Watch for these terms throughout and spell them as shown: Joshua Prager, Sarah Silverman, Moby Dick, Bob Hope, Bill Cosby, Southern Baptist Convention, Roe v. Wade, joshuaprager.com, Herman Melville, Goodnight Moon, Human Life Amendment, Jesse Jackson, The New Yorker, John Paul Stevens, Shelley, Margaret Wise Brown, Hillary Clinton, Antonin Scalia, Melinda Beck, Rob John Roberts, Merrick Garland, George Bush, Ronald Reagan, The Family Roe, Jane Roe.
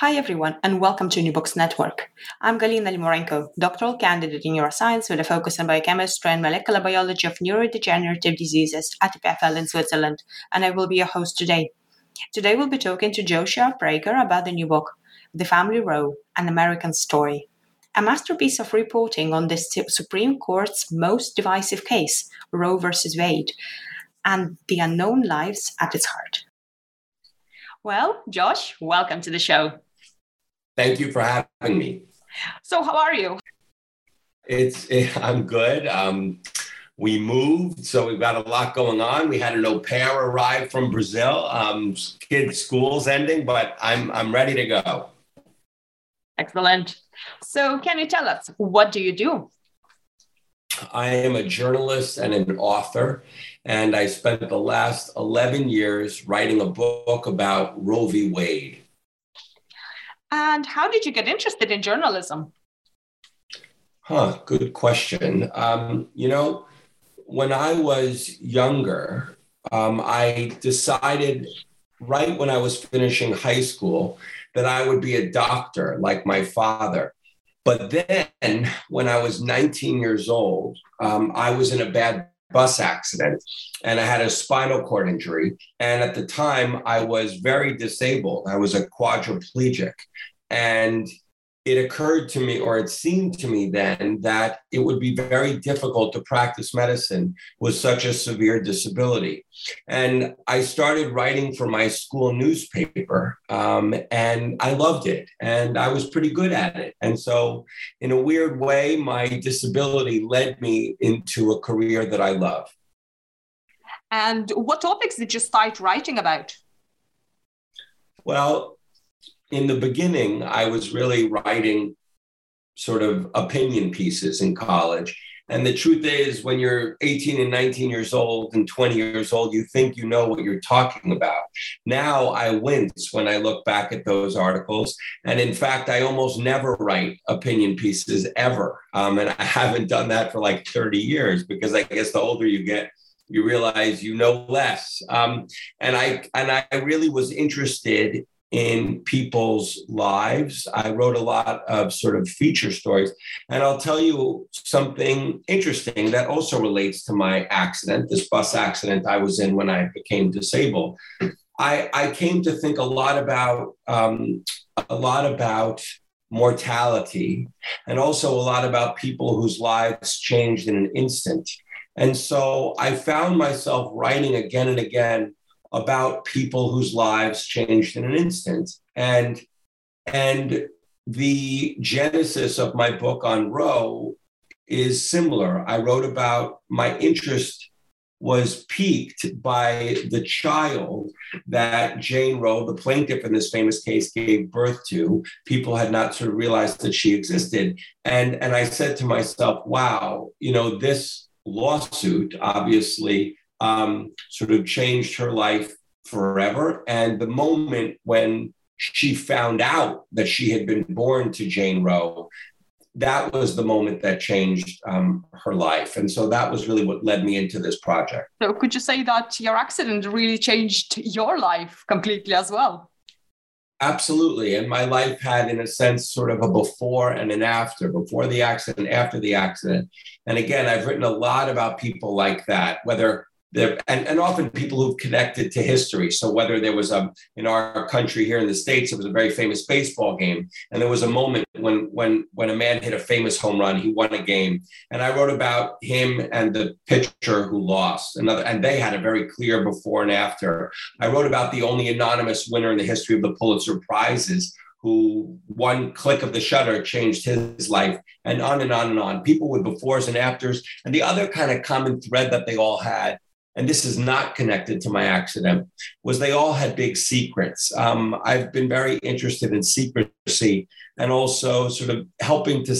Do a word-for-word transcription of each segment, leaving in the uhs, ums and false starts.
Hi, everyone, and welcome to New Books Network. I'm Galina Limorenko, doctoral candidate in neuroscience with a focus on biochemistry and molecular biology of neurodegenerative diseases at E P F L in Switzerland, and I will be your host today. Today, we'll be talking to Joshua Prager about the new book, The Family Roe, An American Story, a masterpiece of reporting on the Supreme Court's most divisive case, Roe v. Wade, and the unknown lives at its heart. Well, Josh, welcome to the show. Thank you for having me. So how are you? It's it, I'm good. Um, we moved, so we've got a lot going on. We had an au pair arrive from Brazil. Um, kids' school's ending, but I'm I'm ready to go. Excellent. So can you tell us, what do you do? I am a journalist and an author, and I spent the last eleven years writing a book about Roe v. Wade. And how did you get interested in journalism? Huh, good question. Um, you know, when I was younger, um, I decided right when I was finishing high school that I would be a doctor like my father. But then when I was nineteen years old, um, I was in a bad bus accident and I had a spinal cord injury. And at the time I was very disabled. I was a quadriplegic. And it occurred to me, or it seemed to me then, that it would be very difficult to practice medicine with such a severe disability. And I started writing for my school newspaper, um, and I loved it, and I was pretty good at it. And so in a weird way, my disability led me into a career that I love. And what topics did you start writing about? Well, in the beginning, I was really writing sort of opinion pieces in college. And the truth is, when you're eighteen and nineteen years old and twenty years old, you think you know what you're talking about. Now I wince when I look back at those articles. And in fact, I almost never write opinion pieces ever. Um, and I haven't done that for like thirty years, because I guess the older you get, you realize you know less. Um, and I and I really was interested in people's lives. I wrote a lot of sort of feature stories. And I'll tell you something interesting that also relates to my accident, this bus accident I was in when I became disabled. I, I came to think a lot about um, a lot about mortality, and also a lot about people whose lives changed in an instant. And so I found myself writing again and again about people whose lives changed in an instant. And, and the genesis of my book on Roe is similar. I wrote about my interest was piqued by the child that Jane Roe, the plaintiff in this famous case, gave birth to. People had not sort of realized that she existed. And, and I said to myself, wow, you know, this lawsuit obviously Um, sort of changed her life forever. And the moment when she found out that she had been born to Jane Roe, that was the moment that changed um, her life. And so that was really what led me into this project. So could you say that your accident really changed your life completely as well? Absolutely. And my life had, in a sense, sort of a before and an after, before the accident, after the accident. And again, I've written a lot about people like that, whether There, and, and often people who've connected to history. So whether there was a, in our country here in the States, it was a very famous baseball game. And there was a moment when, when, when a man hit a famous home run, he won a game. And I wrote about him and the pitcher who lost another, and they had a very clear before and after. I wrote about the only anonymous winner in the history of the Pulitzer Prizes, who one click of the shutter changed his life, and on and on and on. People with befores and afters. And the other kind of common thread that they all had and this is not connected to my accident, was they all had big secrets. Um, I've been very interested in secrecy and also sort of helping to,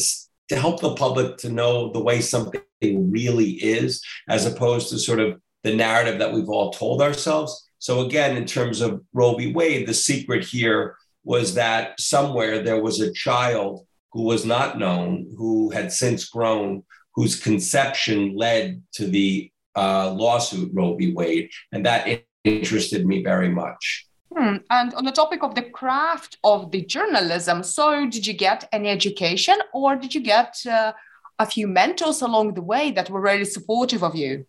to help the public to know the way something really is, as opposed to sort of the narrative that we've all told ourselves. So again, in terms of Roe v. Wade, the secret here was that somewhere there was a child who was not known, who had since grown, whose conception led to the uh, lawsuit Roe v. Wade. And that interested me very much. Hmm. And on the topic of the craft of the journalism, so did you get any education, or did you get uh, a few mentors along the way that were really supportive of you?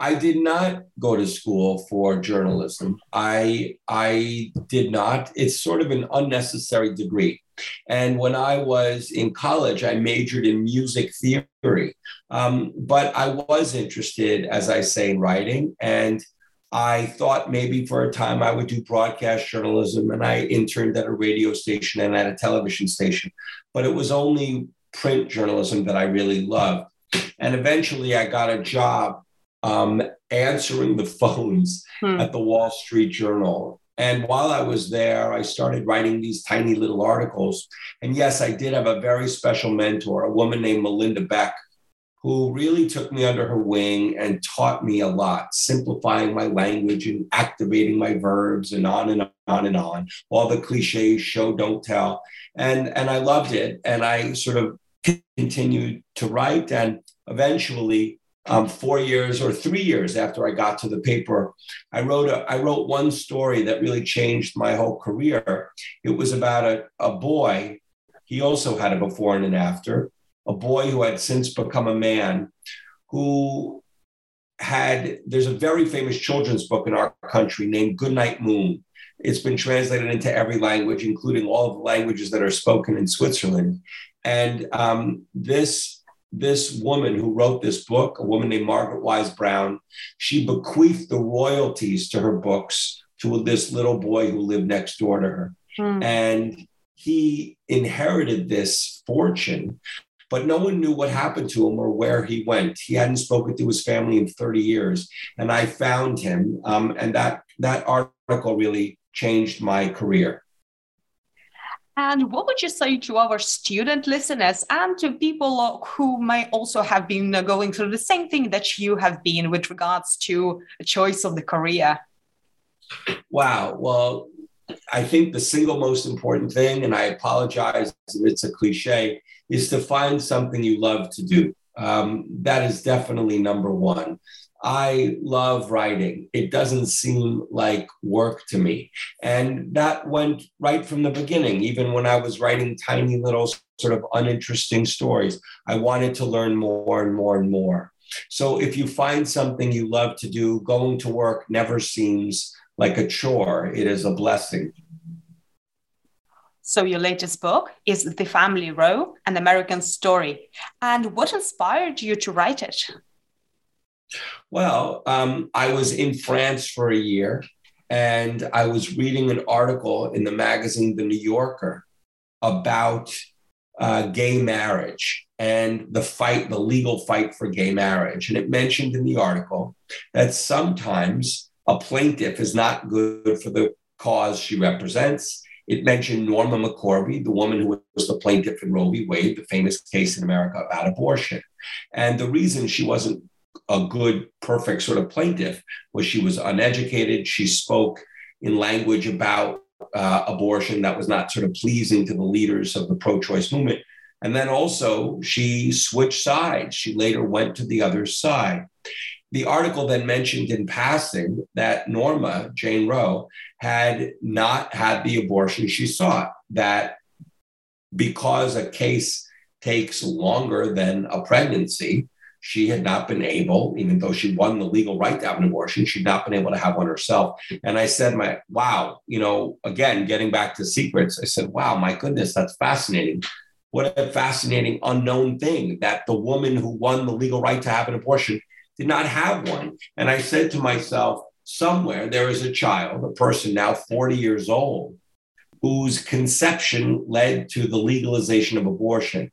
I did not go to school for journalism. I I did not. It's sort of an unnecessary degree. And when I was in college, I majored in music theory. Um, but I was interested, as I say, in writing. And I thought maybe for a time I would do broadcast journalism. And I interned at a radio station and at a television station. But it was only print journalism that I really loved. And eventually I got a job Um, answering the phones hmm. at the Wall Street Journal. And while I was there, I started writing these tiny little articles. And yes, I did have a very special mentor, a woman named Melinda Beck, who really took me under her wing and taught me a lot, simplifying my language and activating my verbs and on and on and on, all the cliches, show, don't tell. And, and I loved it. And I sort of continued to write, and eventually Um, four years or three years after I got to the paper, I wrote a, I wrote one story that really changed my whole career. It was about a, a boy. He also had a before and an after, a boy who had since become a man, who had, there's a very famous children's book in our country named Goodnight Moon. It's been translated into every language, including all of the languages that are spoken in Switzerland. And um, this This woman who wrote this book, a woman named Margaret Wise Brown, she bequeathed the royalties to her books to this little boy who lived next door to her. Mm. And he inherited this fortune, but no one knew what happened to him or where he went. He hadn't spoken to his family in thirty years. And I found him. Um, and that, that article really changed my career. And what would you say to our student listeners and to people who may also have been going through the same thing that you have been with regards to a choice of the career? Wow. Well, I think the single most important thing, and I apologize if it's a cliche, is to find something you love to do. Um, that is definitely number one. I love writing. It doesn't seem like work to me. And that went right from the beginning. Even when I was writing tiny little sort of uninteresting stories, I wanted to learn more and more and more. So if you find something you love to do, going to work never seems like a chore. It is a blessing. So your latest book is The Family Roe, An American Story. And what inspired you to write it? Well, um, I was in France for a year, and I was reading an article in the magazine, The New Yorker, about uh, gay marriage and the fight, the legal fight for gay marriage. And it mentioned in the article that sometimes a plaintiff is not good for the cause she represents. It mentioned Norma McCorvey, the woman who was the plaintiff in Roe v. Wade, the famous case in America about abortion. And the reason she wasn't a good, perfect sort of plaintiff was she was uneducated. She spoke in language about uh, abortion that was not sort of pleasing to the leaders of the pro-choice movement. And then also she switched sides. She later went to the other side. The article then mentioned in passing that Norma, Jane Roe, had not had the abortion she sought, that because a case takes longer than a pregnancy, she had not been able, even though she won the legal right to have an abortion, she'd not been able to have one herself. And I said, my, wow, you know, again, getting back to secrets, I said, wow, my goodness, that's fascinating. What a fascinating unknown thing that the woman who won the legal right to have an abortion did not have one. And I said to myself, somewhere there is a child, a person now forty years old, whose conception led to the legalization of abortion.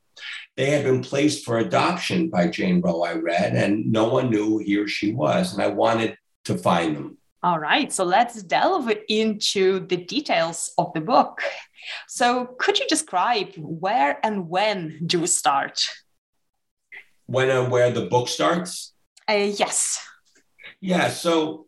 They had been placed for adoption by Jane Roe, I read, and no one knew here she was, and I wanted to find them. All right, so let's delve into the details of the book. So could you describe where and when do we start? When and where the book starts? Uh, yes. Yeah, so...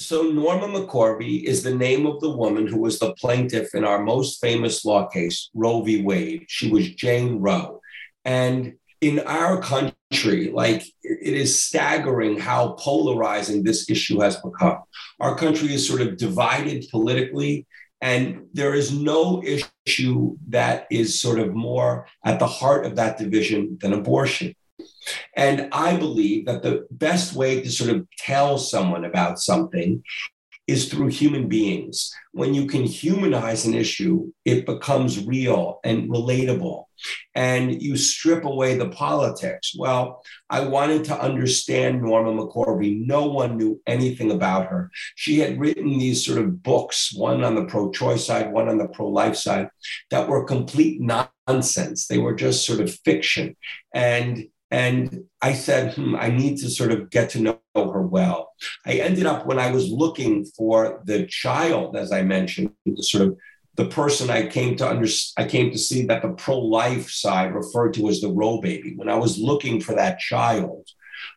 So Norma McCorvey is the name of the woman who was the plaintiff in our most famous law case, Roe v. Wade. She was Jane Roe. And in our country, like, it is staggering how polarizing this issue has become. Our country is sort of divided politically, and there is no issue that is sort of more at the heart of that division than abortion. And I believe that the best way to sort of tell someone about something is through human beings. When you can humanize an issue, it becomes real and relatable, and you strip away the politics. Well, I wanted to understand Norma McCorvey. No one knew anything about her. She had written these sort of books, one on the pro-choice side, one on the pro-life side, that were complete nonsense. They were just sort of fiction. And And I said, hmm, I need to sort of get to know her well. I ended up, when I was looking for the child, as I mentioned, the sort of the person I came to under, I came to see that the pro-life side referred to as the Roe baby. When I was looking for that child,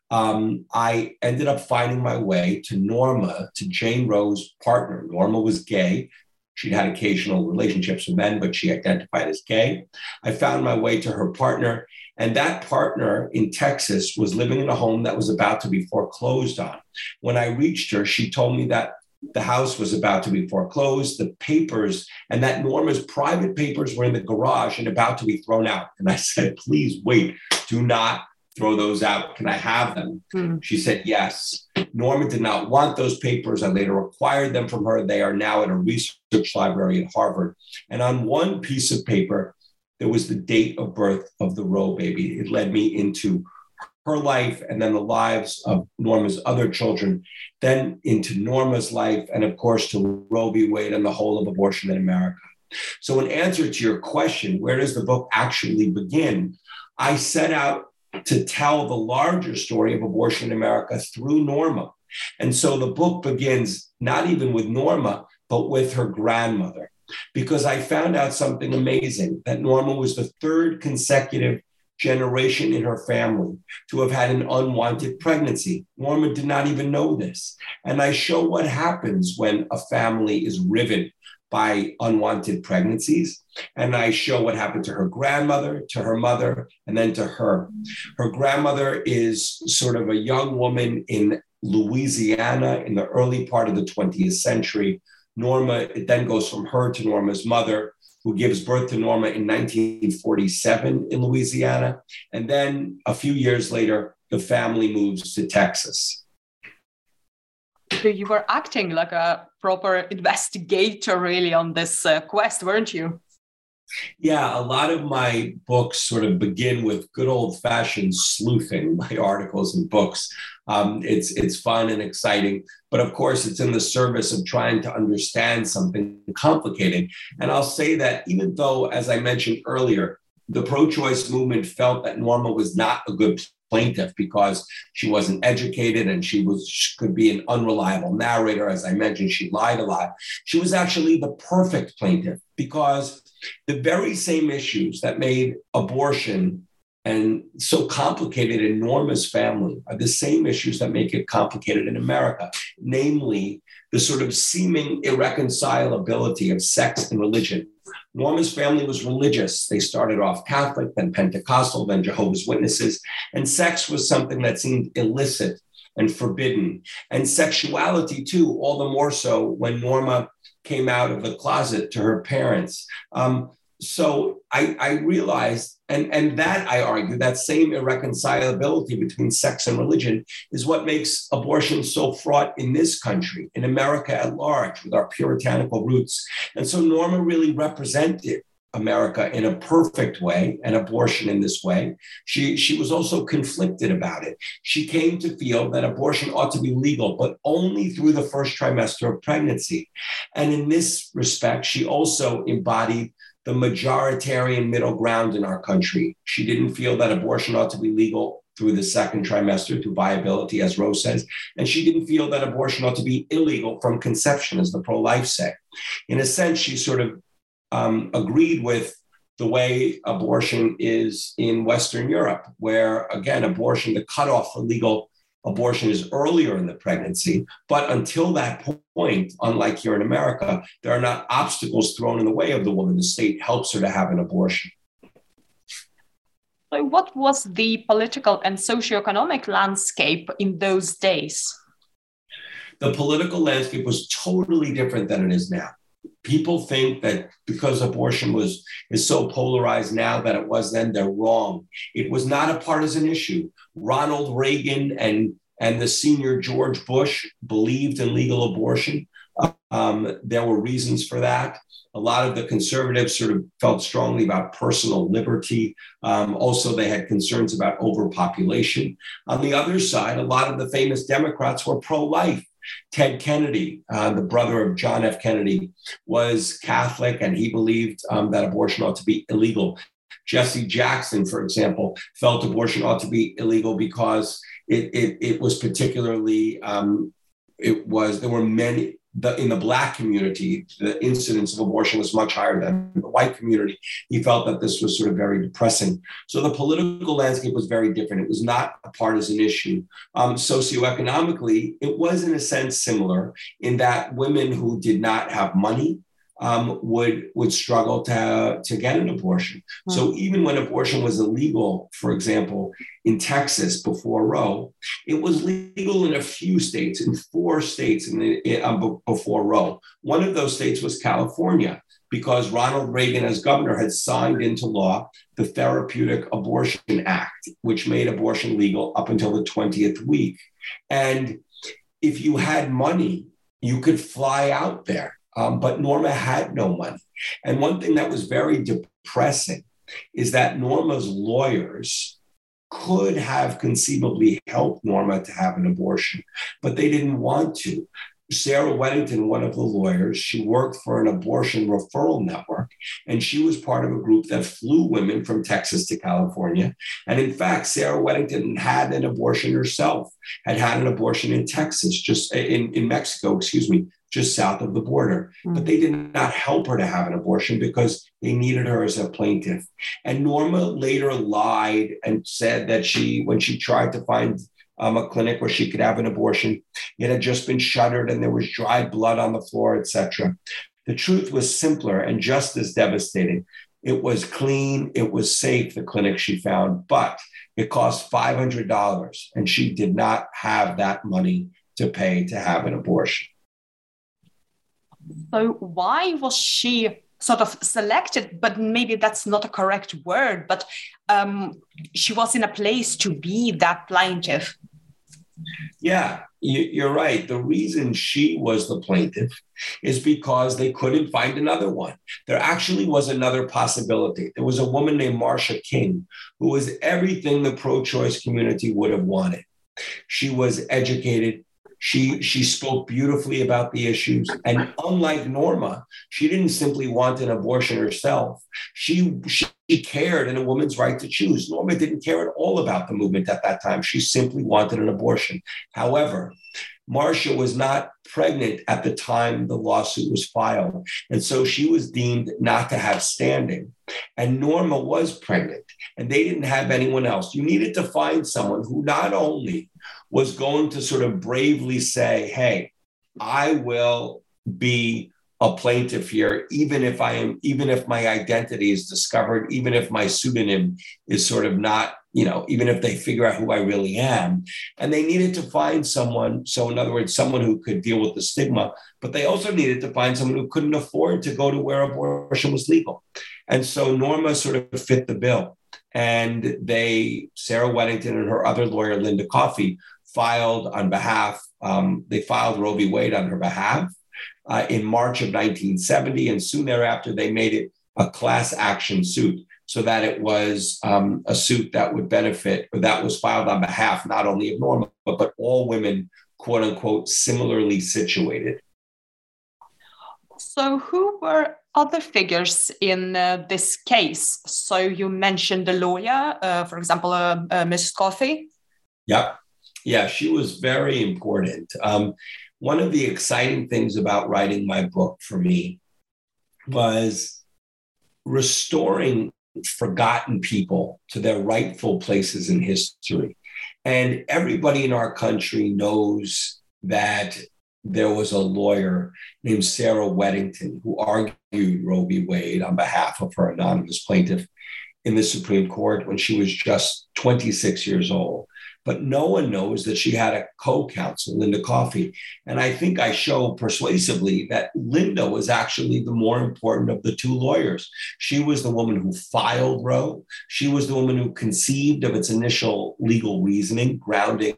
um, I ended up finding my way to Norma, to Jane Roe's partner. Norma was gay. She'd had occasional relationships with men, but she identified as gay. I found my way to her partner. And that partner in Texas was living in a home that was about to be foreclosed on. When I reached her, she told me that the house was about to be foreclosed, the papers, and that Norma's private papers were in the garage and about to be thrown out. And I said, please wait, do not throw those out. Can I have them? Mm-hmm. She said, yes. Norma did not want those papers. I later acquired them from her. They are now at a research library at Harvard. And on one piece of paper, there was the date of birth of the Roe baby. It led me into her life and then the lives of Norma's other children, then into Norma's life, and of course to Roe v. Wade and the whole of abortion in America. So in answer to your question, where does the book actually begin? I set out to tell the larger story of abortion in America through Norma. And so the book begins not even with Norma, but with her grandmother, because I found out something amazing, that Norma was the third consecutive generation in her family to have had an unwanted pregnancy. Norma did not even know this. And I show what happens when a family is riven by unwanted pregnancies. And I show what happened to her grandmother, to her mother, and then to her. Her grandmother is sort of a young woman in Louisiana in the early part of the twentieth century, Norma, it then goes from her to Norma's mother, who gives birth to Norma in nineteen forty-seven in Louisiana. And then a few years later, the family moves to Texas. So you were acting like a proper investigator, really, on this uh, quest, weren't you? Yeah, a lot of my books sort of begin with good old-fashioned sleuthing, my articles and books. Um, it's it's fun and exciting, but of course it's in the service of trying to understand something complicated. And I'll say that even though, as I mentioned earlier, the pro-choice movement felt that Norma was not a good plaintiff because she wasn't educated and she was she could be an unreliable narrator. As I mentioned, she lied a lot. She was actually the perfect plaintiff because the very same issues that made abortion and so complicated in Norma's family are the same issues that make it complicated in America, namely the sort of seeming irreconcilability of sex and religion. Norma's family was religious. They started off Catholic, then Pentecostal, then Jehovah's Witnesses, and sex was something that seemed illicit and forbidden. And sexuality, too, all the more so when Norma came out of the closet to her parents. Um, so I, I realized, and, and that, I argue, that same irreconcilability between sex and religion is what makes abortion so fraught in this country, in America at large, with our puritanical roots. And so Norma really represented America in a perfect way, and abortion in this way. She, she was also conflicted about it. She came to feel that abortion ought to be legal, but only through the first trimester of pregnancy. And in this respect, she also embodied the majoritarian middle ground in our country. She didn't feel that abortion ought to be legal through the second trimester to viability, as Roe says, and she didn't feel that abortion ought to be illegal from conception, as the pro-life say. In a sense, she sort of um, agreed with the way abortion is in Western Europe, where, again, abortion, the cutoff for legal abortion is earlier in the pregnancy. But until that point, unlike here in America, there are not obstacles thrown in the way of the woman. The state helps her to have an abortion. So what was the political and socioeconomic landscape in those days? The political landscape was totally different than it is now. People think that because abortion was is so polarized now that it was then, they're wrong. It was not a partisan issue. Ronald Reagan and, and the senior George Bush believed in legal abortion. Um, there were reasons for that. A lot of the conservatives sort of felt strongly about personal liberty. Um, also, they had concerns about overpopulation. On the other side, a lot of the famous Democrats were pro-life. Ted Kennedy, uh, the brother of John F. Kennedy, was Catholic, and he believed um, that abortion ought to be illegal. Jesse Jackson, for example, felt abortion ought to be illegal because it it, it was particularly, um, it was, there were many, The, in the Black community, the incidence of abortion was much higher than the white community. He felt that this was sort of very depressing. So the political landscape was very different. It was not a partisan issue. Um, socioeconomically, it was in a sense similar in that women who did not have money um, would, would struggle to, uh, to get an abortion. Wow. So even when abortion was illegal, for example, in Texas before Roe, it was legal in a few states, in four states in the, in, um, before Roe. One of those states was California, because Ronald Reagan, as governor, had signed into law the Therapeutic Abortion Act, which made abortion legal up until the twentieth week. And if you had money, you could fly out there. Um, but Norma had no money. And one thing that was very depressing is that Norma's lawyers could have conceivably helped Norma to have an abortion, but they didn't want to. Sarah Weddington, one of the lawyers, she worked for an abortion referral network, and she was part of a group that flew women from Texas to California. And in fact, Sarah Weddington had an abortion herself, had had an abortion in Texas, just in, in Mexico, excuse me, just south of the border. But they did not help her to have an abortion because they needed her as a plaintiff. And Norma later lied and said that she, when she tried to find um, a clinic where she could have an abortion, it had just been shuttered and there was dry blood on the floor, et cetera. The truth was simpler and just as devastating. It was clean, it was safe, the clinic she found, but it cost five hundred dollars and she did not have that money to pay to have an abortion. So why was she sort of selected, but maybe that's not a correct word, but um, she was in a place to be that plaintiff? Yeah, you're right. The reason she was the plaintiff is because they couldn't find another one. There actually was another possibility. There was a woman named Marsha King, who was everything the pro-choice community would have wanted. She was educated. She she spoke beautifully about the issues. And unlike Norma, she didn't simply want an abortion herself. She, she cared in a woman's right to choose. Norma didn't care at all about the movement at that time. She simply wanted an abortion. However, Marsha was not pregnant at the time the lawsuit was filed. And so she was deemed not to have standing. And Norma was pregnant, and they didn't have anyone else. You needed to find someone who not only was going to sort of bravely say, hey, I will be a plaintiff here, even if I am, even if my identity is discovered, even if my pseudonym is sort of not, you know, even if they figure out who I really am. And they needed to find someone. So in other words, someone who could deal with the stigma, but they also needed to find someone who couldn't afford to go to where abortion was legal. And so Norma sort of fit the bill. And they, Sarah Weddington and her other lawyer, Linda Coffee, filed on behalf, um, they filed Roe v. Wade on her behalf uh, in March of nineteen seventy. And soon thereafter, they made it a class action suit so that it was um, a suit that would benefit, or that was filed on behalf, not only of Norma, but, but all women, quote unquote, similarly situated. So who were other figures in uh, this case? So you mentioned the lawyer, uh, for example, uh, uh, Miz Coffee. Yeah, yeah, she was very important. Um, one of the exciting things about writing my book for me was restoring forgotten people to their rightful places in history. And everybody in our country knows that there was a lawyer named Sarah Weddington who argued Roe v. Wade on behalf of her anonymous plaintiff in the Supreme Court when she was just twenty-six years old. But no one knows that she had a co-counsel, Linda Coffee. And I think I show persuasively that Linda was actually the more important of the two lawyers. She was the woman who filed Roe. She was the woman who conceived of its initial legal reasoning, grounding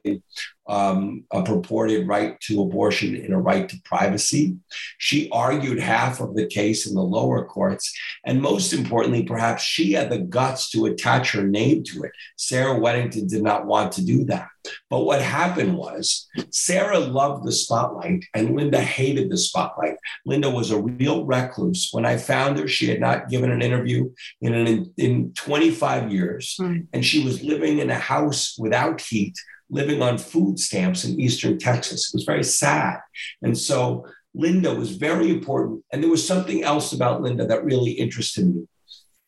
um, a purported right to abortion in a right to privacy. She argued half of the case in the lower courts. And most importantly, perhaps she had the guts to attach her name to it. Sarah Weddington did not want to do that. But what happened was Sarah loved the spotlight and Linda hated the spotlight. Linda was a real recluse. When I found her, she had not given an interview in, an, in twenty-five years. Mm. And she was living in a house without heat, living on food stamps in Eastern Texas. It was very sad. And so Linda was very important. And there was something else about Linda that really interested me.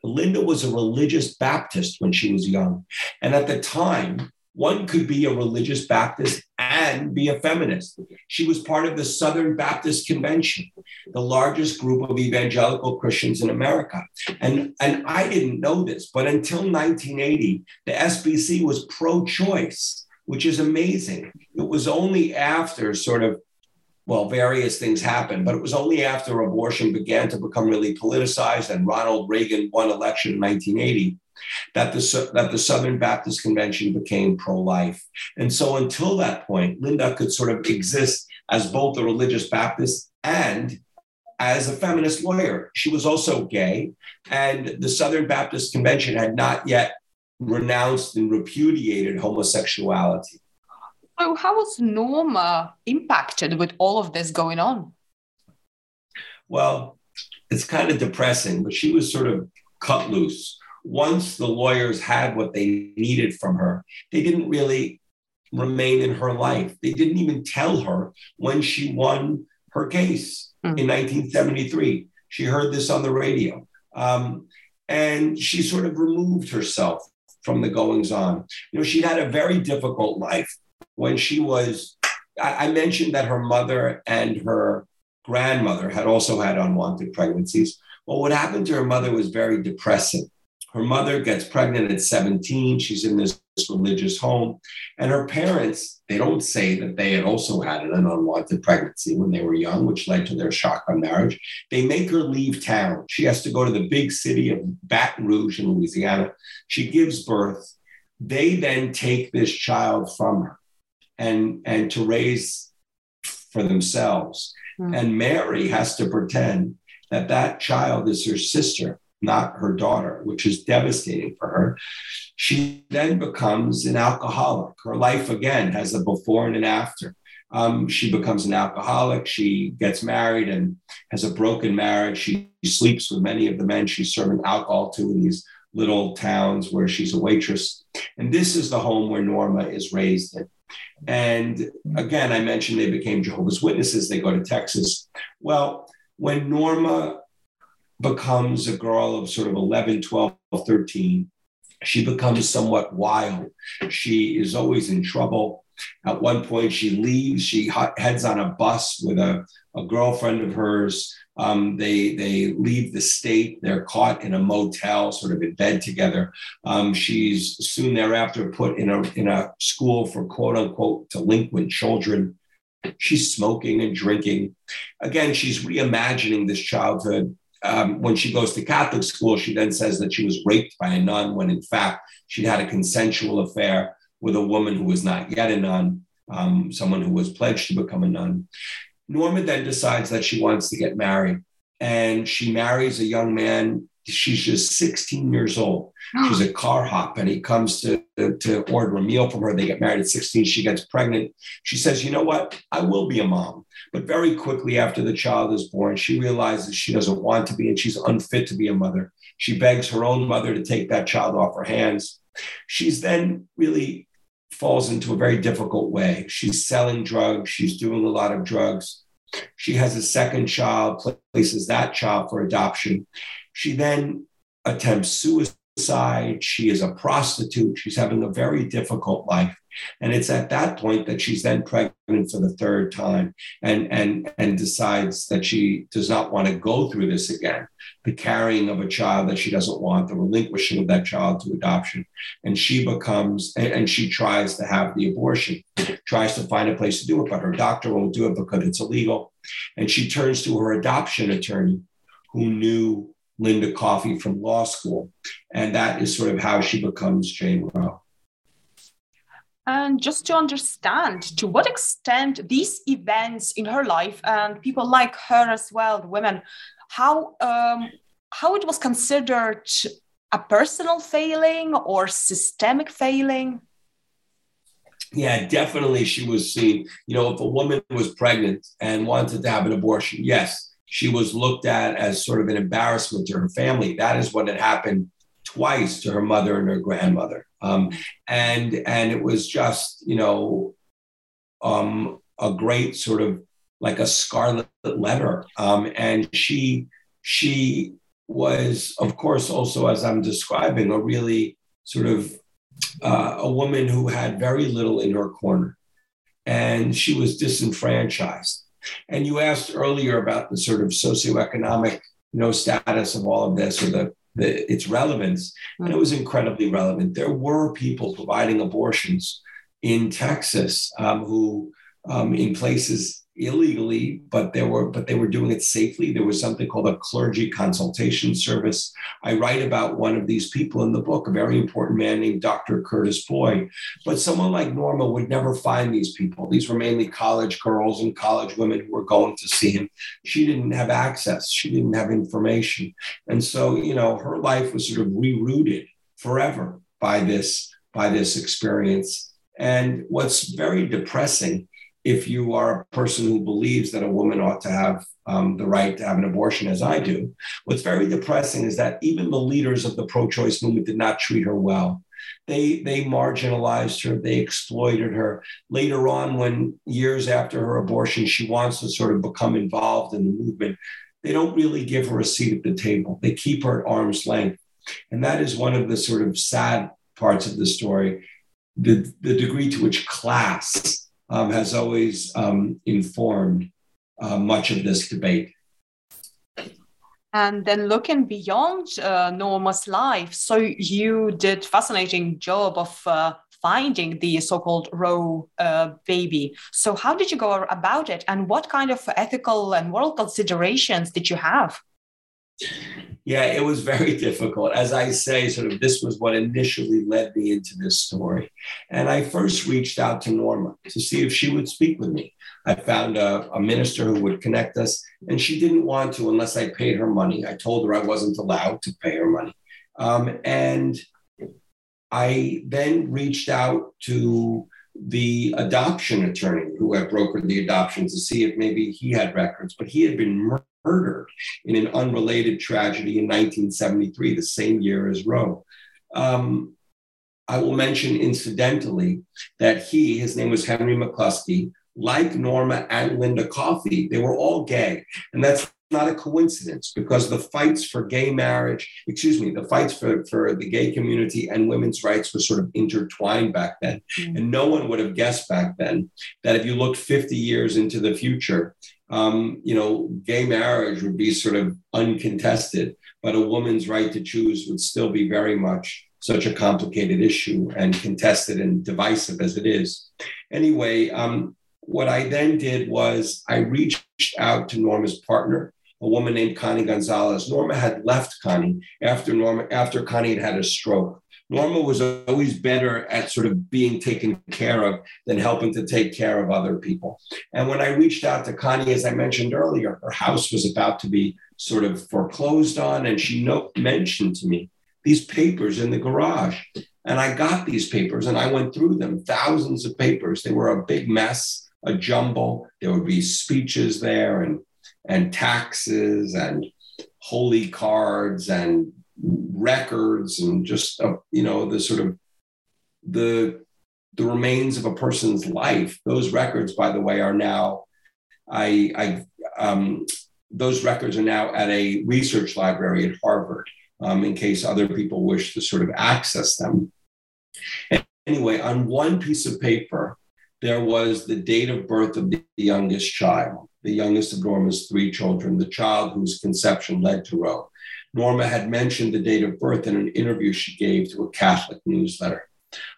Linda was a religious Baptist when she was young. And at the time, one could be a religious Baptist and be a feminist. She was part of the Southern Baptist Convention, the largest group of evangelical Christians in America. And, and I didn't know this, but until nineteen eighty, the S B C was pro-choice, which is amazing. It was only after sort of, well, various things happened, but it was only after abortion began to become really politicized and Ronald Reagan won election in nineteen eighty That the, that the Southern Baptist Convention became pro-life. And so until that point, Linda could sort of exist as both a religious Baptist and as a feminist lawyer. She was also gay, and the Southern Baptist Convention had not yet renounced and repudiated homosexuality. So how was Norma impacted with all of this going on? Well, it's kind of depressing, but she was sort of cut loose. Once the lawyers had what they needed from her, they didn't really remain in her life. They didn't even tell her when she won her case mm. in nineteen seventy-three. She heard this on the radio. Um, and she sort of removed herself from the goings on. You know, she had a very difficult life when she was, I, I mentioned that her mother and her grandmother had also had unwanted pregnancies. Well, what happened to her mother was very depressing. Her mother gets pregnant at seventeen. She's in this religious home. And her parents, they don't say that they had also had an unwanted pregnancy when they were young, which led to their shotgun marriage. They make her leave town. She has to go to the big city of Baton Rouge in Louisiana. She gives birth. They then take this child from her and, and to raise for themselves. Mm-hmm. And Mary has to pretend that that child is her sister, not her daughter, which is devastating for her. She then becomes an alcoholic. Her life, again, has a before and an after. Um, she becomes an alcoholic. She gets married and has a broken marriage. She sleeps with many of the men she's serving alcohol to in these little towns where she's a waitress. And this is the home where Norma is raised in. And again, I mentioned they became Jehovah's Witnesses. They go to Texas. Well, when Norma becomes a girl of sort of eleven, twelve, thirteen. She becomes somewhat wild. She is always in trouble. At one point, she leaves. She heads on a bus with a, a girlfriend of hers. Um, they, they leave the state. They're caught in a motel, sort of in bed together. Um, she's soon thereafter put in a, in a school for quote unquote delinquent children. She's smoking and drinking. Again, she's reimagining this childhood. Um, when she goes to Catholic school, she then says that she was raped by a nun when, in fact, she had a consensual affair with a woman who was not yet a nun, um, someone who was pledged to become a nun. Norma then decides that she wants to get married, and she marries a young man she's just sixteen years old. Oh. She's a car hop, and he comes to, to order a meal from her. They get married at sixteen. She gets pregnant. She says, you know what? I will be a mom. But very quickly after the child is born, she realizes she doesn't want to be, and she's unfit to be a mother. She begs her own mother to take that child off her hands. She's then really falls into a very difficult way. She's selling drugs. She's doing a lot of drugs. She has a second child, places that child for adoption. She then attempts suicide. She is a prostitute. She's having a very difficult life. And it's at that point that she's then pregnant for the third time and, and, and decides that she does not want to go through this again, the carrying of a child that she doesn't want, the relinquishing of that child to adoption. And she becomes, and, and she tries to have the abortion, tries to find a place to do it, but her doctor won't do it because it's illegal. And she turns to her adoption attorney, who knew Linda Coffee from law school. And that is sort of how she becomes Jane Roe. And just to understand to what extent these events in her life and people like her as well, the women, how um, how it was considered a personal failing or systemic failing? Yeah, definitely she was seen, you know, if a woman was pregnant and wanted to have an abortion, yes, she was looked at as sort of an embarrassment to her family. That is what had happened twice to her mother and her grandmother. Um, and and it was just, you know, um, a great sort of like a scarlet letter. Um, and she she was, of course, also, as I'm describing, a really sort of uh, a woman who had very little in her corner. And she was disenfranchised. And you asked earlier about the sort of socioeconomic, you know, status of all of this, or the The, its relevance, and it was incredibly relevant. There were people providing abortions in Texas um, who, um, in places illegally, but they were but they were doing it safely. There was something called a clergy consultation service. I write about one of these people in the book, a very important man named Doctor Curtis Boyd. But someone like Norma would never find these people. These were mainly college girls and college women who were going to see him. She didn't have access. She didn't have information. And so, you know, her life was sort of rerouted forever by this, by this experience. And what's very depressing, if you are a person who believes that a woman ought to have um, the right to have an abortion, as I do, what's very depressing is that even the leaders of the pro-choice movement did not treat her well. They they marginalized her. They exploited her. Later on, when years after her abortion, she wants to sort of become involved in the movement, they don't really give her a seat at the table. They keep her at arm's length. And that is one of the sort of sad parts of the story, the, the degree to which class Um, has always um, informed uh, much of this debate. And then looking beyond uh, Norma's life, so you did a fascinating job of uh, finding the so-called Roe uh, baby. So how did you go about it, and what kind of ethical and moral considerations did you have? Yeah, it was very difficult. As I say, sort of this was what initially led me into this story. And I first reached out to Norma to see if she would speak with me. I found a, a minister who would connect us, and she didn't want to unless I paid her money. I told her I wasn't allowed to pay her money. Um, and I then reached out to the adoption attorney who had brokered the adoption to see if maybe he had records, but he had been murdered. murdered in an unrelated tragedy in nineteen seventy-three, the same year as Roe. Um, I will mention incidentally that he, his name was Henry McCluskey, like Norma and Linda Coffee, they were all gay. And that's not a coincidence, because the fights for gay marriage, excuse me, the fights for, for the gay community and women's rights were sort of intertwined back then. Mm-hmm. And no one would have guessed back then that if you looked fifty years into the future, Um, you know, gay marriage would be sort of uncontested, but a woman's right to choose would still be very much such a complicated issue and contested and divisive as it is. Anyway, um, what I then did was I reached out to Norma's partner, a woman named Connie Gonzalez. Norma had left Connie after Norma after Connie had had a stroke. Norma was always better at sort of being taken care of than helping to take care of other people. And when I reached out to Connie, as I mentioned earlier, her house was about to be sort of foreclosed on. And she no- mentioned to me these papers in the garage. And I got these papers and I went through them, thousands of papers. They were a big mess, a jumble. There would be speeches there and, and taxes and holy cards and records and just, uh, you know, the sort of the, the remains of a person's life. Those records, by the way, are now, I, I um, those records are now at a research library at Harvard. Um, in case other people wish to sort of access them. And anyway, on one piece of paper, there was the date of birth of the youngest child, the youngest of Norma's three children, the child whose conception led to Roe. Norma had mentioned the date of birth in an interview she gave to a Catholic newsletter.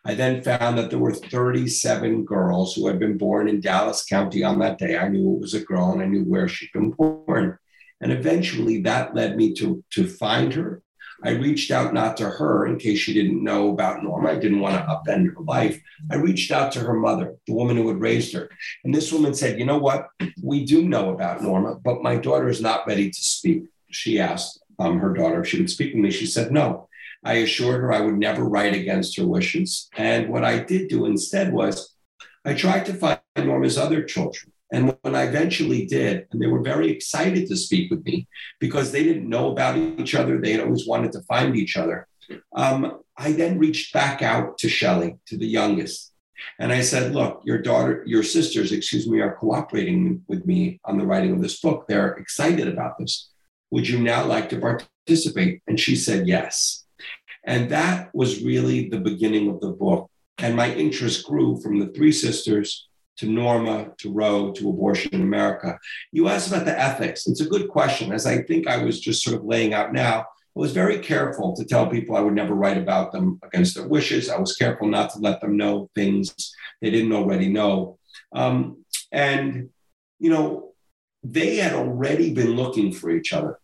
I then found that there were thirty-seven girls who had been born in Dallas County on that day. I knew it was a girl and I knew where she'd been born. And eventually that led me to, to find her. I reached out not to her in case she didn't know about Norma. I didn't want to upend her life. I reached out to her mother, the woman who had raised her. And this woman said, you know what? We do know about Norma, but my daughter is not ready to speak. She asked um, her daughter if she would speak with me. She said, no. I assured her I would never write against her wishes. And what I did do instead was I tried to find Norma's other children. And when I eventually did, and they were very excited to speak with me because they didn't know about each other. They had always wanted to find each other. Um, I then reached back out to Shelley, to the youngest. And I said, look, your daughter, your sisters, excuse me, are cooperating with me on the writing of this book. They're excited about this. Would you now like to participate? And she said, yes. And that was really the beginning of the book. And my interest grew from the three sisters to Norma, to Roe, to abortion in America. You asked about the ethics. It's a good question. As I think I was just sort of laying out now, I was very careful to tell people I would never write about them against their wishes. I was careful not to let them know things they didn't already know. Um, and, you know, they had already been looking for each other.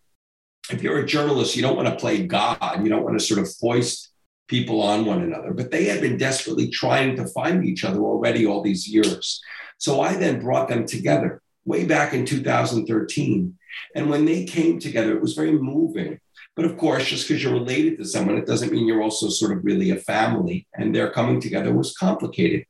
If you're a journalist, you don't want to play God. You don't want to sort of foist people on one another, but they had been desperately trying to find each other already all these years. So I then brought them together way back in two thousand thirteen. And when they came together, it was very moving. But of course, just because you're related to someone, it doesn't mean you're also sort of really a family. And their coming together was complicated.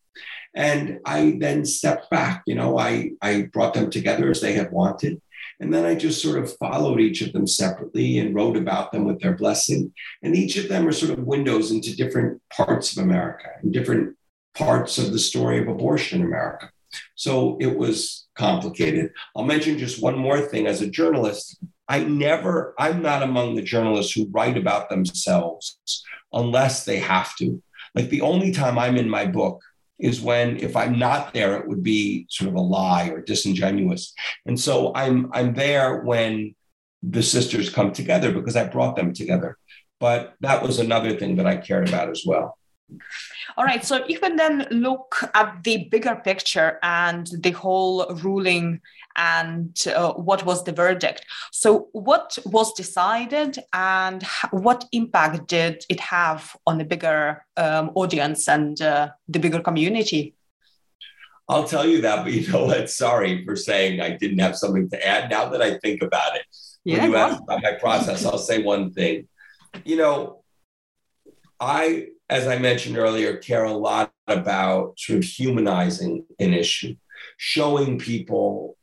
And I then stepped back, you know, I, I brought them together as they had wanted. And then I just sort of followed each of them separately and wrote about them with their blessing. And each of them are sort of windows into different parts of America and different parts of the story of abortion in America. So it was complicated. I'll mention just one more thing. As a journalist, I never, I'm not among the journalists who write about themselves unless they have to. Like the only time I'm in my book is when, if I'm not there, it would be sort of a lie or disingenuous. And so I'm I'm there when the sisters come together because I brought them together. But that was another thing that I cared about as well. All right. So if we then look at the bigger picture and the whole ruling and uh, what was the verdict. So what was decided and what impact did it have on the bigger um, audience and uh, the bigger community? I'll tell you that, but you know what? Sorry for saying I didn't have something to add. Now that I think about it, yeah, when you asked about my process, I'll say one thing. You know, I... as I mentioned earlier, care a lot about sort of humanizing an issue, showing people,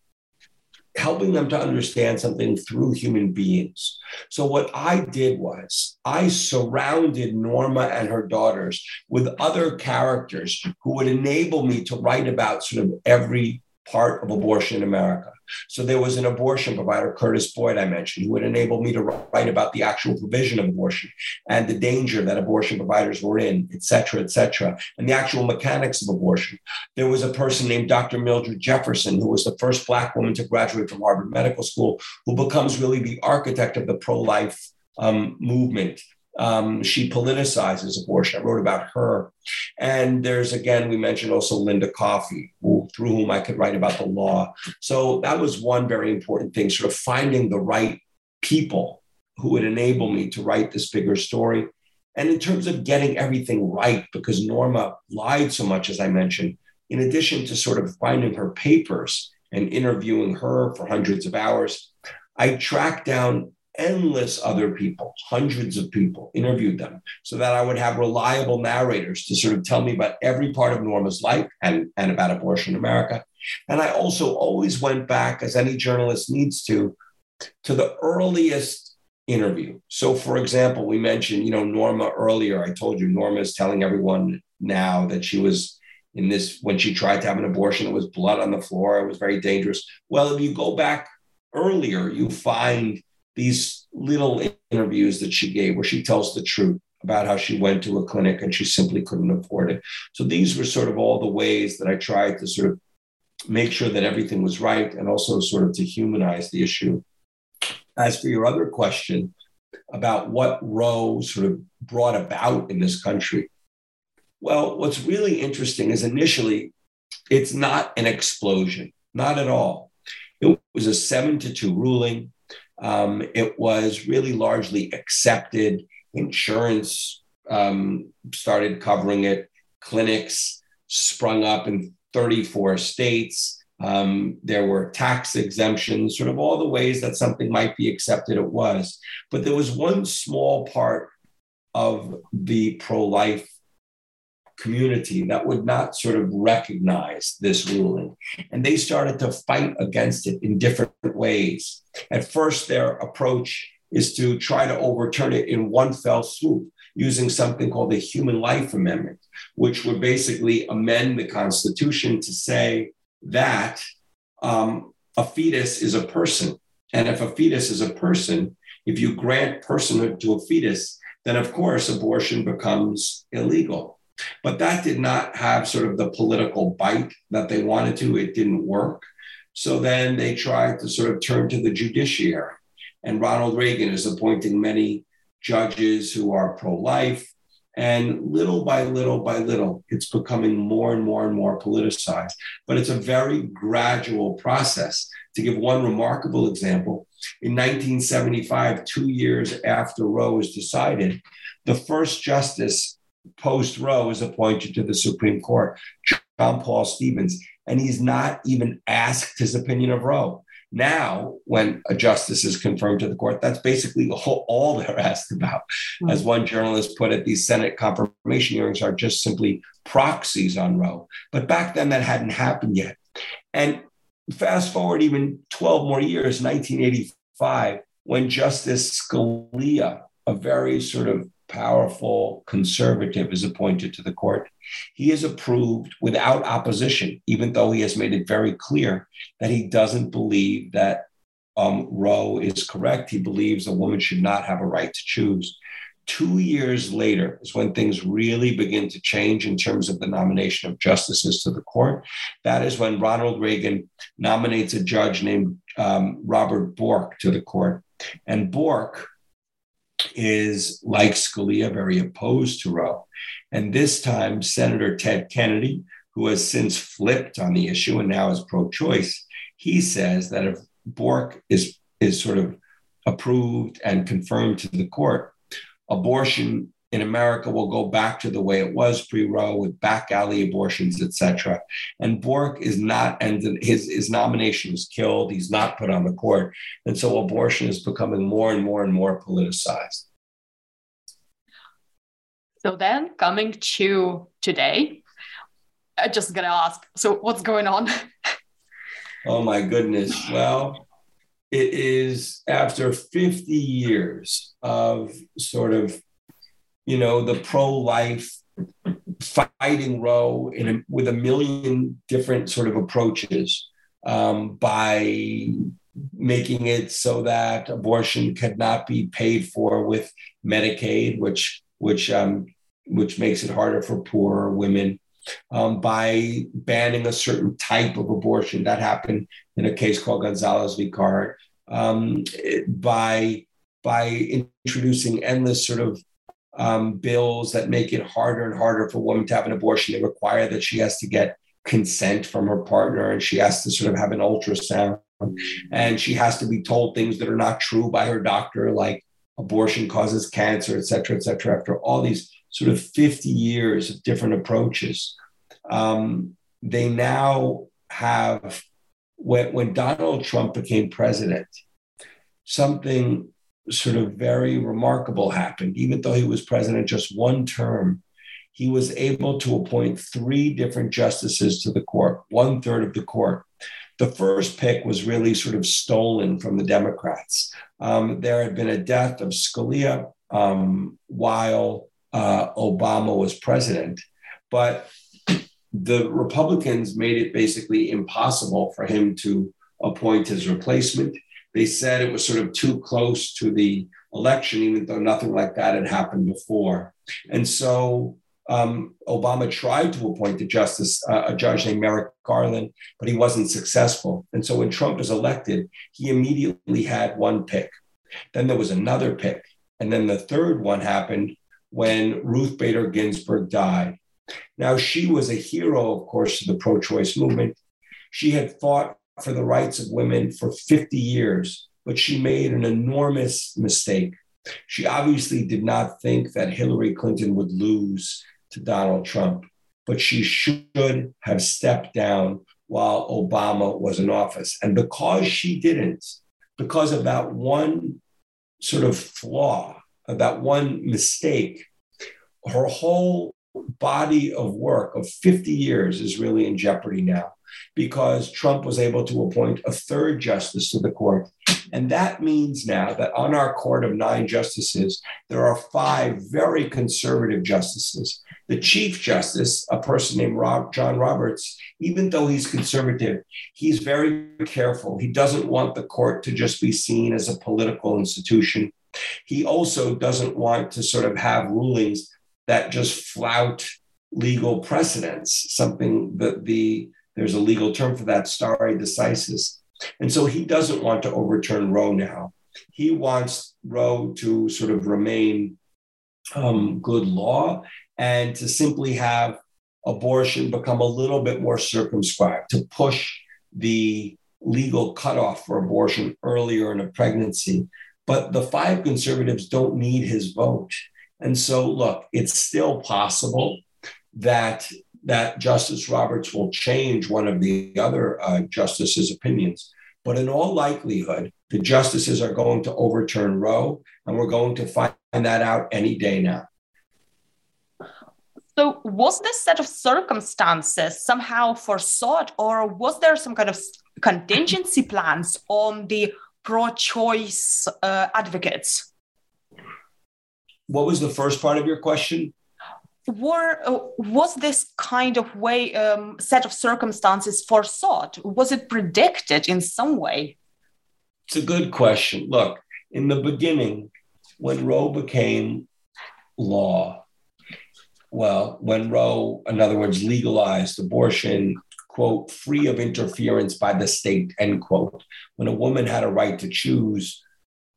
helping them to understand something through human beings. So what I did was I surrounded Norma and her daughters with other characters who would enable me to write about sort of every part of abortion in America. So there was an abortion provider, Curtis Boyd, I mentioned, who would enable me to write about the actual provision of abortion and the danger that abortion providers were in, et cetera, et cetera, and the actual mechanics of abortion. There was a person named Doctor Mildred Jefferson, who was the first Black woman to graduate from Harvard Medical School, who becomes really the architect of the pro-life um, movement. Um, she politicizes abortion. I wrote about her. And there's, again, we mentioned also Linda Coffee, who, through whom I could write about the law. So that was one very important thing, sort of finding the right people who would enable me to write this bigger story. And in terms of getting everything right, because Norma lied so much, as I mentioned, in addition to sort of finding her papers and interviewing her for hundreds of hours, I tracked down endless other people, hundreds of people, interviewed them so that I would have reliable narrators to sort of tell me about every part of Norma's life and, and about abortion in America. And I also always went back, as any journalist needs to, to the earliest interview. So, for example, we mentioned, you know, Norma earlier. I told you Norma is telling everyone now that she was in this, when she tried to have an abortion, it was blood on the floor. It was very dangerous. Well, if you go back earlier, you find these little interviews that she gave where she tells the truth about how she went to a clinic and she simply couldn't afford it. So these were sort of all the ways that I tried to sort of make sure that everything was right and also sort of to humanize the issue. As for your other question about what Roe sort of brought about in this country, well, what's really interesting is initially it's not an explosion, not at all. It was a seven to two ruling. Um, it was really largely accepted. Insurance um, started covering it. Clinics sprung up in thirty-four states. Um, there were tax exemptions, sort of all the ways that something might be accepted, it was. But there was one small part of the pro-life community that would not sort of recognize this ruling. And they started to fight against it in different ways. At first, their approach is to try to overturn it in one fell swoop using something called the Human Life Amendment, which would basically amend the Constitution to say that um, a fetus is a person. And if a fetus is a person, if you grant personhood to a fetus, then of course abortion becomes illegal. But that did not have sort of the political bite that they wanted to. It didn't work. So then they tried to sort of turn to the judiciary. And Ronald Reagan is appointing many judges who are pro-life. And little by little by little, it's becoming more and more and more politicized. But it's a very gradual process. To give one remarkable example, in nineteen seventy-five, two years after Roe was decided, the first justice post Roe was appointed to the Supreme Court, John Paul Stevens, and he's not even asked his opinion of Roe. Now, when a justice is confirmed to the court, that's basically all, all they're asked about. Mm-hmm. As one journalist put it, these Senate confirmation hearings are just simply proxies on Roe. But back then, that hadn't happened yet. And fast forward even twelve more years, nineteen eighty-five, when Justice Scalia, a very sort of powerful conservative, is appointed to the court. He is approved without opposition, even though he has made it very clear that he doesn't believe that um, Roe is correct. He believes a woman should not have a right to choose. Two years later is when things really begin to change in terms of the nomination of justices to the court. That is when Ronald Reagan nominates a judge named um, Robert Bork to the court. And Bork is, like Scalia, very opposed to Roe. And this time, Senator Ted Kennedy, who has since flipped on the issue and now is pro-choice, he says that if Bork is, is sort of approved and confirmed to the court, abortion in America will go back to the way it was pre-Roe with back alley abortions, et cetera. And Bork is not, and his, his nomination is killed. He's not put on the court. And so abortion is becoming more and more and more politicized. So then coming to today, I'm just going to ask, so what's going on? Oh my goodness. Well, it is after fifty years of sort of, you know, the pro-life fighting Roe in a, with a million different sort of approaches um, by making it so that abortion could not be paid for with Medicaid, which which um, which makes it harder for poorer women, um, by banning a certain type of abortion. That happened in a case called Gonzalez v. Card, um, by, by introducing endless sort of Um, bills that make it harder and harder for a woman to have an abortion. They require that she has to get consent from her partner and she has to sort of have an ultrasound and she has to be told things that are not true by her doctor, like abortion causes cancer, et cetera, et cetera, after all these sort of fifty years of different approaches, um, they now have, when, when Donald Trump became president, something sort of very remarkable happened. Even though he was president just one term, he was able to appoint three different justices to the court, one third of the court. The first pick was really sort of stolen from the Democrats. Um, there had been a death of Scalia um, while uh, Obama was president, but the Republicans made it basically impossible for him to appoint his replacement. They said it was sort of too close to the election, even though nothing like that had happened before. And so um, Obama tried to appoint a justice, uh, a judge named Merrick Garland, but he wasn't successful. And so when Trump was elected, he immediately had one pick. Then there was another pick. And then the third one happened when Ruth Bader Ginsburg died. Now, she was a hero, of course, to the pro-choice movement. She had fought for the rights of women for fifty years, but she made an enormous mistake. She obviously did not think that Hillary Clinton would lose to Donald Trump, but she should have stepped down while Obama was in office. And because she didn't, because of that one sort of flaw, of that one mistake, her whole body of work of fifty years is really in jeopardy now, because Trump was able to appoint a third justice to the court. And that means now that on our court of nine justices, there are five very conservative justices. The Chief Justice, a person named Rob, John Roberts, even though he's conservative, he's very careful. He doesn't want the court to just be seen as a political institution. He also doesn't want to sort of have rulings that just flout legal precedents, something that the there's a legal term for that, stare decisis. And so he doesn't want to overturn Roe now. He wants Roe to sort of remain um, good law and to simply have abortion become a little bit more circumscribed, to push the legal cutoff for abortion earlier in a pregnancy. But the five conservatives don't need his vote. And so, look, it's still possible that that Justice Roberts will change one of the other uh, justices' opinions. But in all likelihood, the justices are going to overturn Roe, and we're going to find that out any day now. So was this set of circumstances somehow foresought, or was there some kind of contingency plans on the pro-choice uh, advocates? What was the first part of your question? Were, uh, was this kind of way, um, set of circumstances foresought? Was it predicted in some way? It's a good question. Look, in the beginning, when Roe became law, well, when Roe, in other words, legalized abortion, quote, free of interference by the state, end quote, when a woman had a right to choose,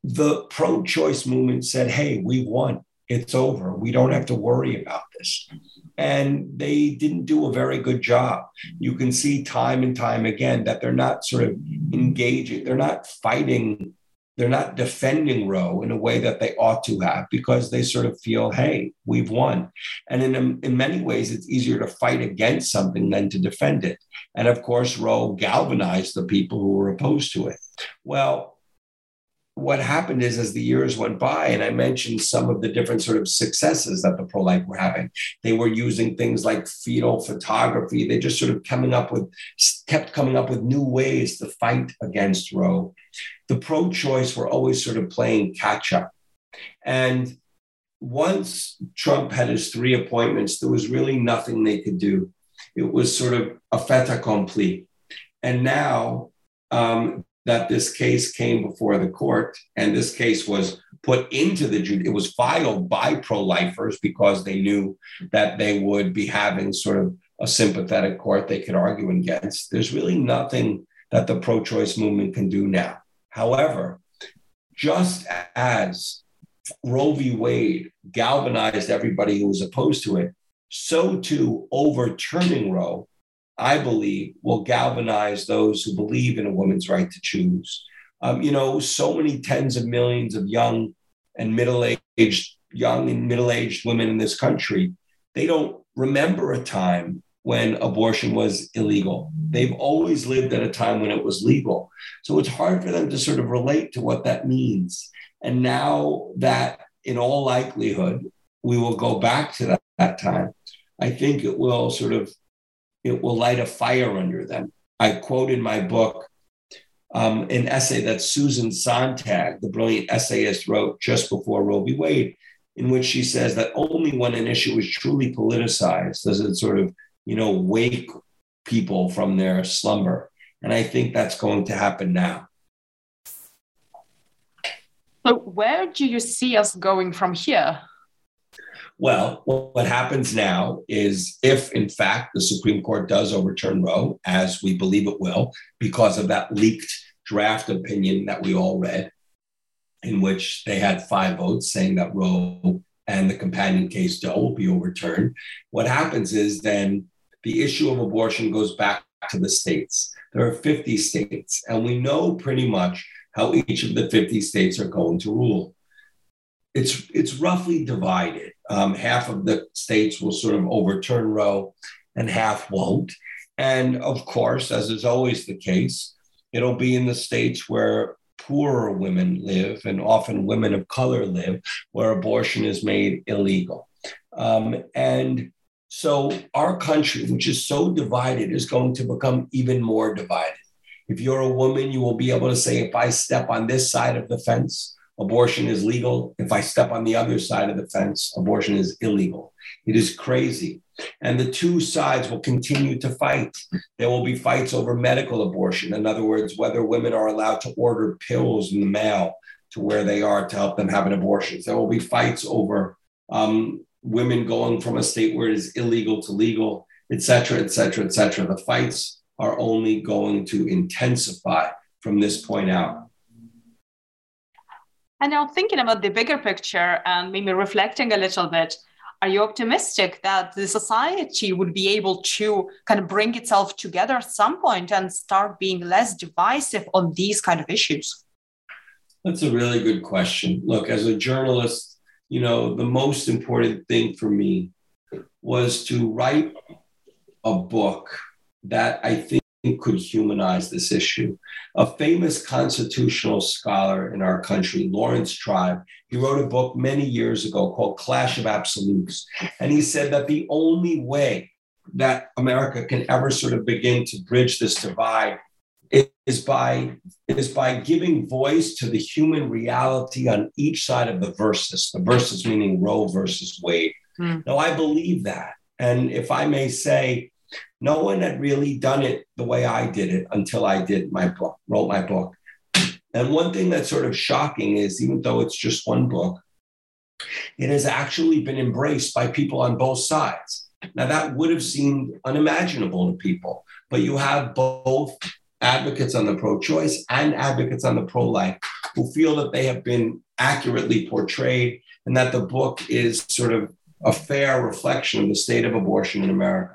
the pro-choice movement said, hey, we won. It's over. We don't have to worry about this. And they didn't do a very good job. You can see time and time again that they're not sort of engaging. They're not fighting. They're not defending Roe in a way that they ought to have, because they sort of feel, hey, we've won. And in, in many ways, it's easier to fight against something than to defend it. And of course, Roe galvanized the people who were opposed to it. Well, what happened is, as the years went by, and I mentioned some of the different sort of successes that the pro-life were having, they were using things like fetal photography. They just sort of coming up with, kept coming up with new ways to fight against Roe. The pro-choice were always sort of playing catch up. And once Trump had his three appointments, there was really nothing they could do. It was sort of a fait accompli. And now, um, that this case came before the court, and this case was put into the, it was filed by pro-lifers because they knew that they would be having sort of a sympathetic court they could argue against. There's really nothing that the pro-choice movement can do now. However, just as Roe v. Wade galvanized everybody who was opposed to it, so too overturning Roe, I believe, will galvanize those who believe in a woman's right to choose. Um, you know, so many tens of millions of young and middle-aged, young and middle-aged women in this country, they don't remember a time when abortion was illegal. They've always lived at a time when it was legal. So it's hard for them to sort of relate to what that means. And now that in all likelihood, we will go back to that, that time, I think it will sort of, it will light a fire under them. I quote in my book um, an essay that Susan Sontag, the brilliant essayist, wrote just before Roe v. Wade, in which she says that only when an issue is truly politicized does it sort of, you know, wake people from their slumber. And I think that's going to happen now. So where do you see us going from here? Well, what happens now is if, in fact, the Supreme Court does overturn Roe, as we believe it will, because of that leaked draft opinion that we all read, in which they had five votes saying that Roe and the companion case Doe will be overturned, what happens is then the issue of abortion goes back to the states. There are fifty states, and we know pretty much how each of the fifty states are going to rule. It's, it's roughly divided. Um, half of the states will sort of overturn Roe and half won't. And of course, as is always the case, it'll be in the states where poorer women live and often women of color live, where abortion is made illegal. Um, and so our country, which is so divided, is going to become even more divided. If you're a woman, you will be able to say, if I step on this side of the fence, abortion is legal. If I step on the other side of the fence, abortion is illegal. It is crazy. And the two sides will continue to fight. There will be fights over medical abortion. In other words, whether women are allowed to order pills in the mail to where they are to help them have an abortion. There will be fights over um, women going from a state where it is illegal to legal, et cetera, et cetera, et cetera. The fights are only going to intensify from this point out. And now thinking about the bigger picture and maybe reflecting a little bit, are you optimistic that the society would be able to kind of bring itself together at some point and start being less divisive on these kind of issues? That's a really good question. Look, as a journalist, you know, the most important thing for me was to write a book that I think could humanize this issue. A famous constitutional scholar in our country, Lawrence Tribe, he wrote a book many years ago called Clash of Absolutes. And he said that the only way that America can ever sort of begin to bridge this divide is by, is by giving voice to the human reality on each side of the versus, the versus meaning Roe versus Wade. Mm. Now, I believe that. And if I may say, no one had really done it the way I did it until I did my book, wrote my book. And one thing that's sort of shocking is, even though it's just one book, it has actually been embraced by people on both sides. Now, that would have seemed unimaginable to people, but you have both advocates on the pro-choice and advocates on the pro-life who feel that they have been accurately portrayed and that the book is sort of a fair reflection of the state of abortion in America.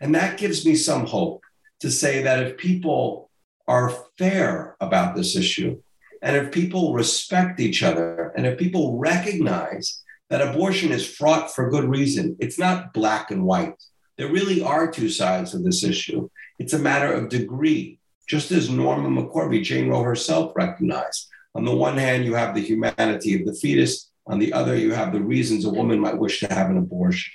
And that gives me some hope to say that if people are fair about this issue, and if people respect each other, and if people recognize that abortion is fraught for good reason, it's not black and white. There really are two sides of this issue. It's a matter of degree, just as Norma McCorvey, Jane Roe herself, recognized. On the one hand, you have the humanity of the fetus. On the other, you have the reasons a woman might wish to have an abortion.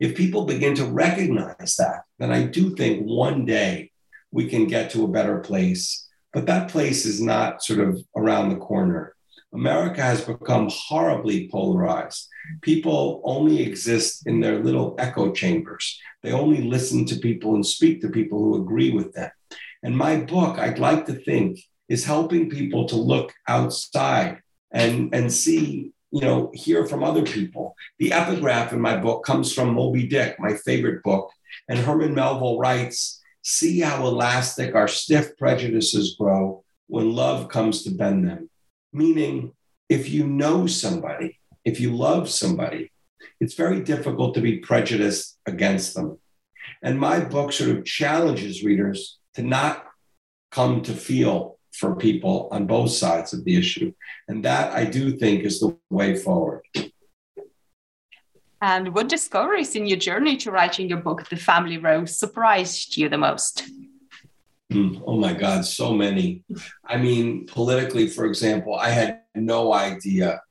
If people begin to recognize that, then I do think one day we can get to a better place. But that place is not sort of around the corner. America has become horribly polarized. People only exist in their little echo chambers. They only listen to people and speak to people who agree with them. And my book, I'd like to think, is helping people to look outside and, and see, you know, hear from other people. The epigraph in my book comes from Moby Dick, my favorite book. And Herman Melville writes, "See how elastic our stiff prejudices grow when love comes to bend them." Meaning, if you know somebody, if you love somebody, it's very difficult to be prejudiced against them. And my book sort of challenges readers to not come to feel from people on both sides of the issue. And that, I do think, is the way forward. And what discoveries in your journey to writing your book, The Family Roe, surprised you the most? Oh my God, so many. I mean, politically, for example, I had no idea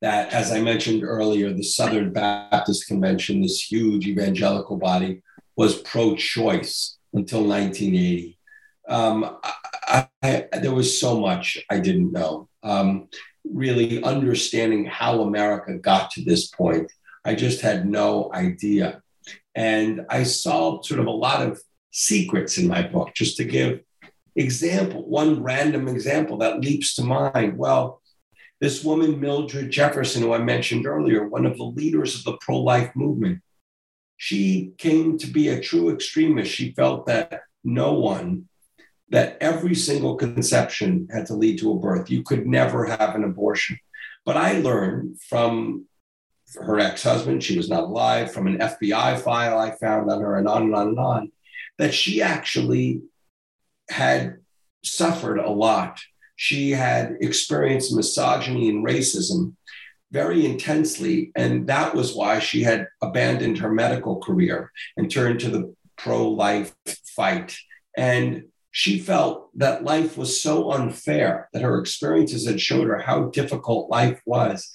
that, as I mentioned earlier, the Southern Baptist Convention, this huge evangelical body, was pro-choice until nineteen eighty. Um, I, I, there was so much I didn't know. Um, really understanding how America got to this point, I just had no idea. And I solved sort of a lot of secrets in my book, just to give example, one random example that leaps to mind. Well, this woman, Mildred Jefferson, who I mentioned earlier, one of the leaders of the pro-life movement, she came to be a true extremist. She felt that no one, that every single conception had to lead to a birth. You could never have an abortion. But I learned from her ex-husband, she was not alive, from an F B I file I found on her, and on and on and on, that she actually had suffered a lot. She had experienced misogyny and racism very intensely, and that was why she had abandoned her medical career and turned to the pro-life fight. And she felt that life was so unfair, that her experiences had showed her how difficult life was,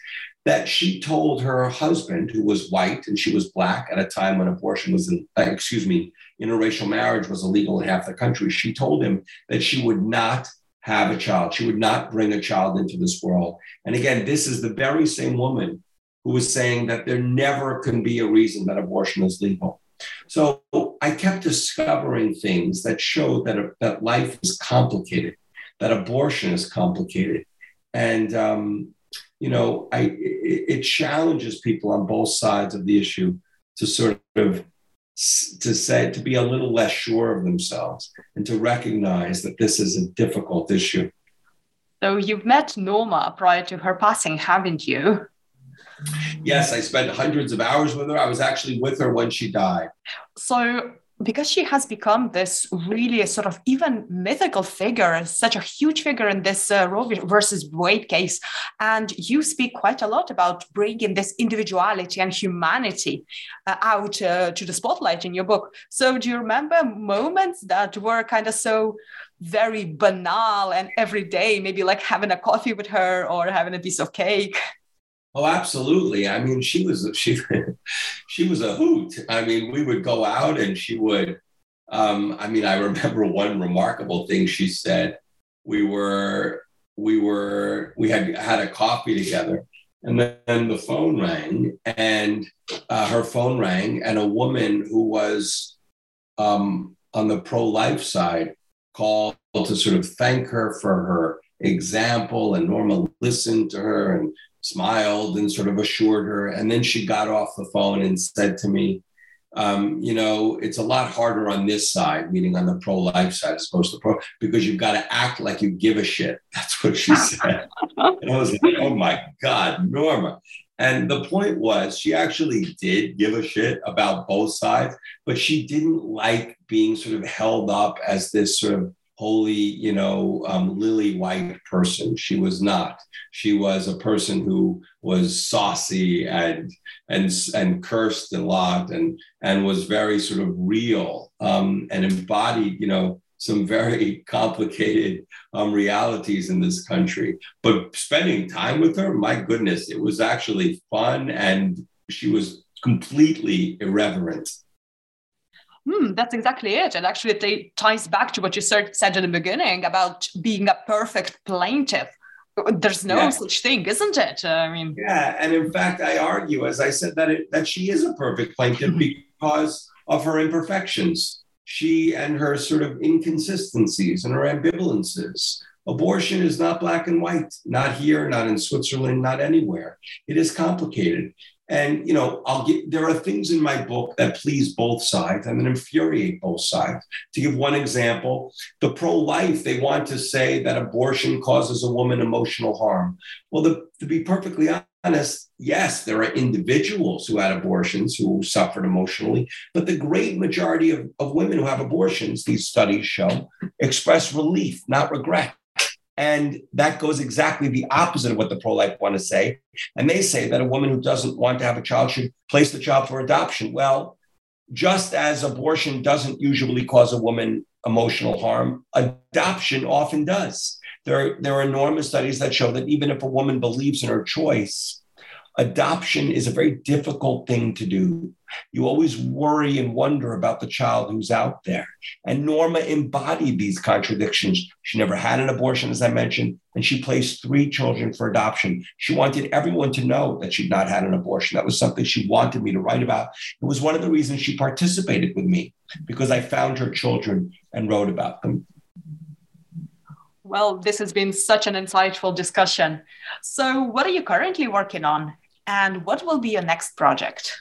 that she told her husband, who was white and she was black at a time when abortion was, in, uh, excuse me, interracial marriage was illegal in half the country. She told him that she would not have a child. She would not bring a child into this world. And again, this is the very same woman who was saying that there never can be a reason that abortion is legal. So I kept discovering things that showed that, that life is complicated, that abortion is complicated. And, um, you know, I, it, it challenges people on both sides of the issue to sort of to say, to be a little less sure of themselves and to recognize that this is a difficult issue. So you've met Norma prior to her passing, haven't you? Yes, I spent hundreds of hours with her. I was actually with her when she died. So because she has become this really sort of even mythical figure, such a huge figure in this uh, Roe versus Wade case, and you speak quite a lot about bringing this individuality and humanity uh, out uh, to the spotlight in your book. So do you remember moments that were kind of so very banal and everyday, maybe like having a coffee with her or having a piece of cake? Oh, absolutely. I mean, she was she she was a hoot. I mean, we would go out and she would. Um, I mean, I remember one remarkable thing she said. We were we were we had had a coffee together, and then the phone rang, and uh, her phone rang, and a woman who was um, on the pro-life side called to sort of thank her for her example, and Norma listened to her and smiled and sort of assured her. And then she got off the phone and said to me, um, you know, it's a lot harder on this side, meaning on the pro-life side as opposed to pro, because you've got to act like you give a shit. That's what she said. And I was like, oh my God, Norma. And the point was, she actually did give a shit about both sides, but she didn't like being sort of held up as this sort of holy, you know, um, lily white person. She was not. She was a person who was saucy and and and cursed a lot, and and was very sort of real um, and embodied, you know, some very complicated um, realities in this country. But spending time with her, my goodness, it was actually fun, and she was completely irreverent. Hmm, that's exactly it. And actually, it ties back to what you said in the beginning about being a perfect plaintiff. There's no yeah. such thing, isn't it? I mean, yeah. And in fact, I argue, as I said, that it, that she is a perfect plaintiff because of her imperfections, she and her sort of inconsistencies and her ambivalences. Abortion is not black and white, not here, not in Switzerland, not anywhere. It is complicated. And, you know, I'll get, there are things in my book that please both sides and then infuriate both sides. To give one example, the pro-life, they want to say that abortion causes a woman emotional harm. Well, the, to be perfectly honest, yes, there are individuals who had abortions who suffered emotionally, but the great majority of, of women who have abortions, these studies show, express relief, not regret. And that goes exactly the opposite of what the pro-life want to say. And they say that a woman who doesn't want to have a child should place the child for adoption. Well, just as abortion doesn't usually cause a woman emotional harm, adoption often does. There, there are enormous studies that show that even if a woman believes in her choice, adoption is a very difficult thing to do. You always worry and wonder about the child who's out there. And Norma embodied these contradictions. She never had an abortion, as I mentioned, and she placed three children for adoption. She wanted everyone to know that she'd not had an abortion. That was something she wanted me to write about. It was one of the reasons she participated with me, because I found her children and wrote about them. Well, this has been such an insightful discussion. So what are you currently working on? And what will be your next project?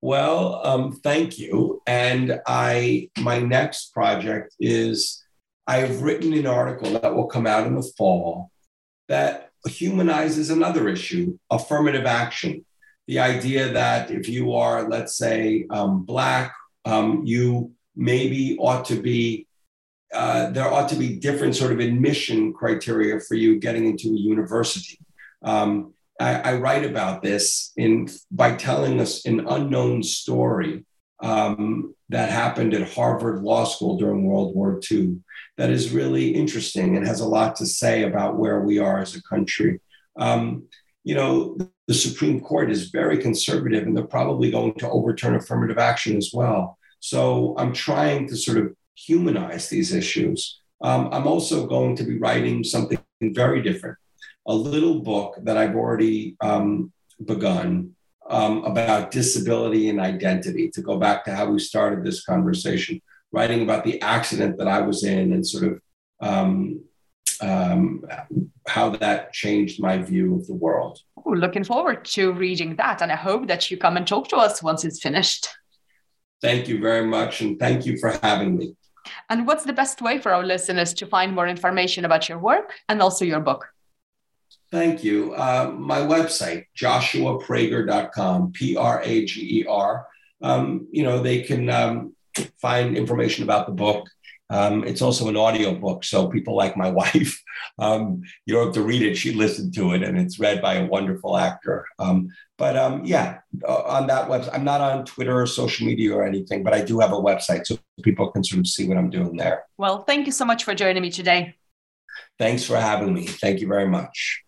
Well, um, thank you. And I, my next project is, I've written an article that will come out in the fall that humanizes another issue, affirmative action. The idea that if you are, let's say, um, Black, um, you maybe ought to be, uh, there ought to be different sort of admission criteria for you getting into a university. Um, I, I write about this in by telling us an unknown story um, that happened at Harvard Law School during World War Two that is really interesting and has a lot to say about where we are as a country. Um, you know, the Supreme Court is very conservative, and they're probably going to overturn affirmative action as well. So I'm trying to sort of humanize these issues. Um, I'm also going to be writing something very different. A little book that I've already um, begun um, about disability and identity, to go back to how we started this conversation, writing about the accident that I was in and sort of um, um, how that changed my view of the world. Ooh, looking forward to reading that. And I hope that you come and talk to us once it's finished. Thank you very much. And thank you for having me. And what's the best way for our listeners to find more information about your work and also your book? Thank you. Uh, my website, joshua prager dot com, P R A G E R. Um, you know, they can um, find information about the book. Um, it's also an audio book, so people like my wife, um, you don't have to read it. She listened to it, and it's read by a wonderful actor. Um, but um, yeah, on that website, I'm not on Twitter or social media or anything, but I do have a website, so people can sort of see what I'm doing there. Well, thank you so much for joining me today. Thanks for having me. Thank you very much.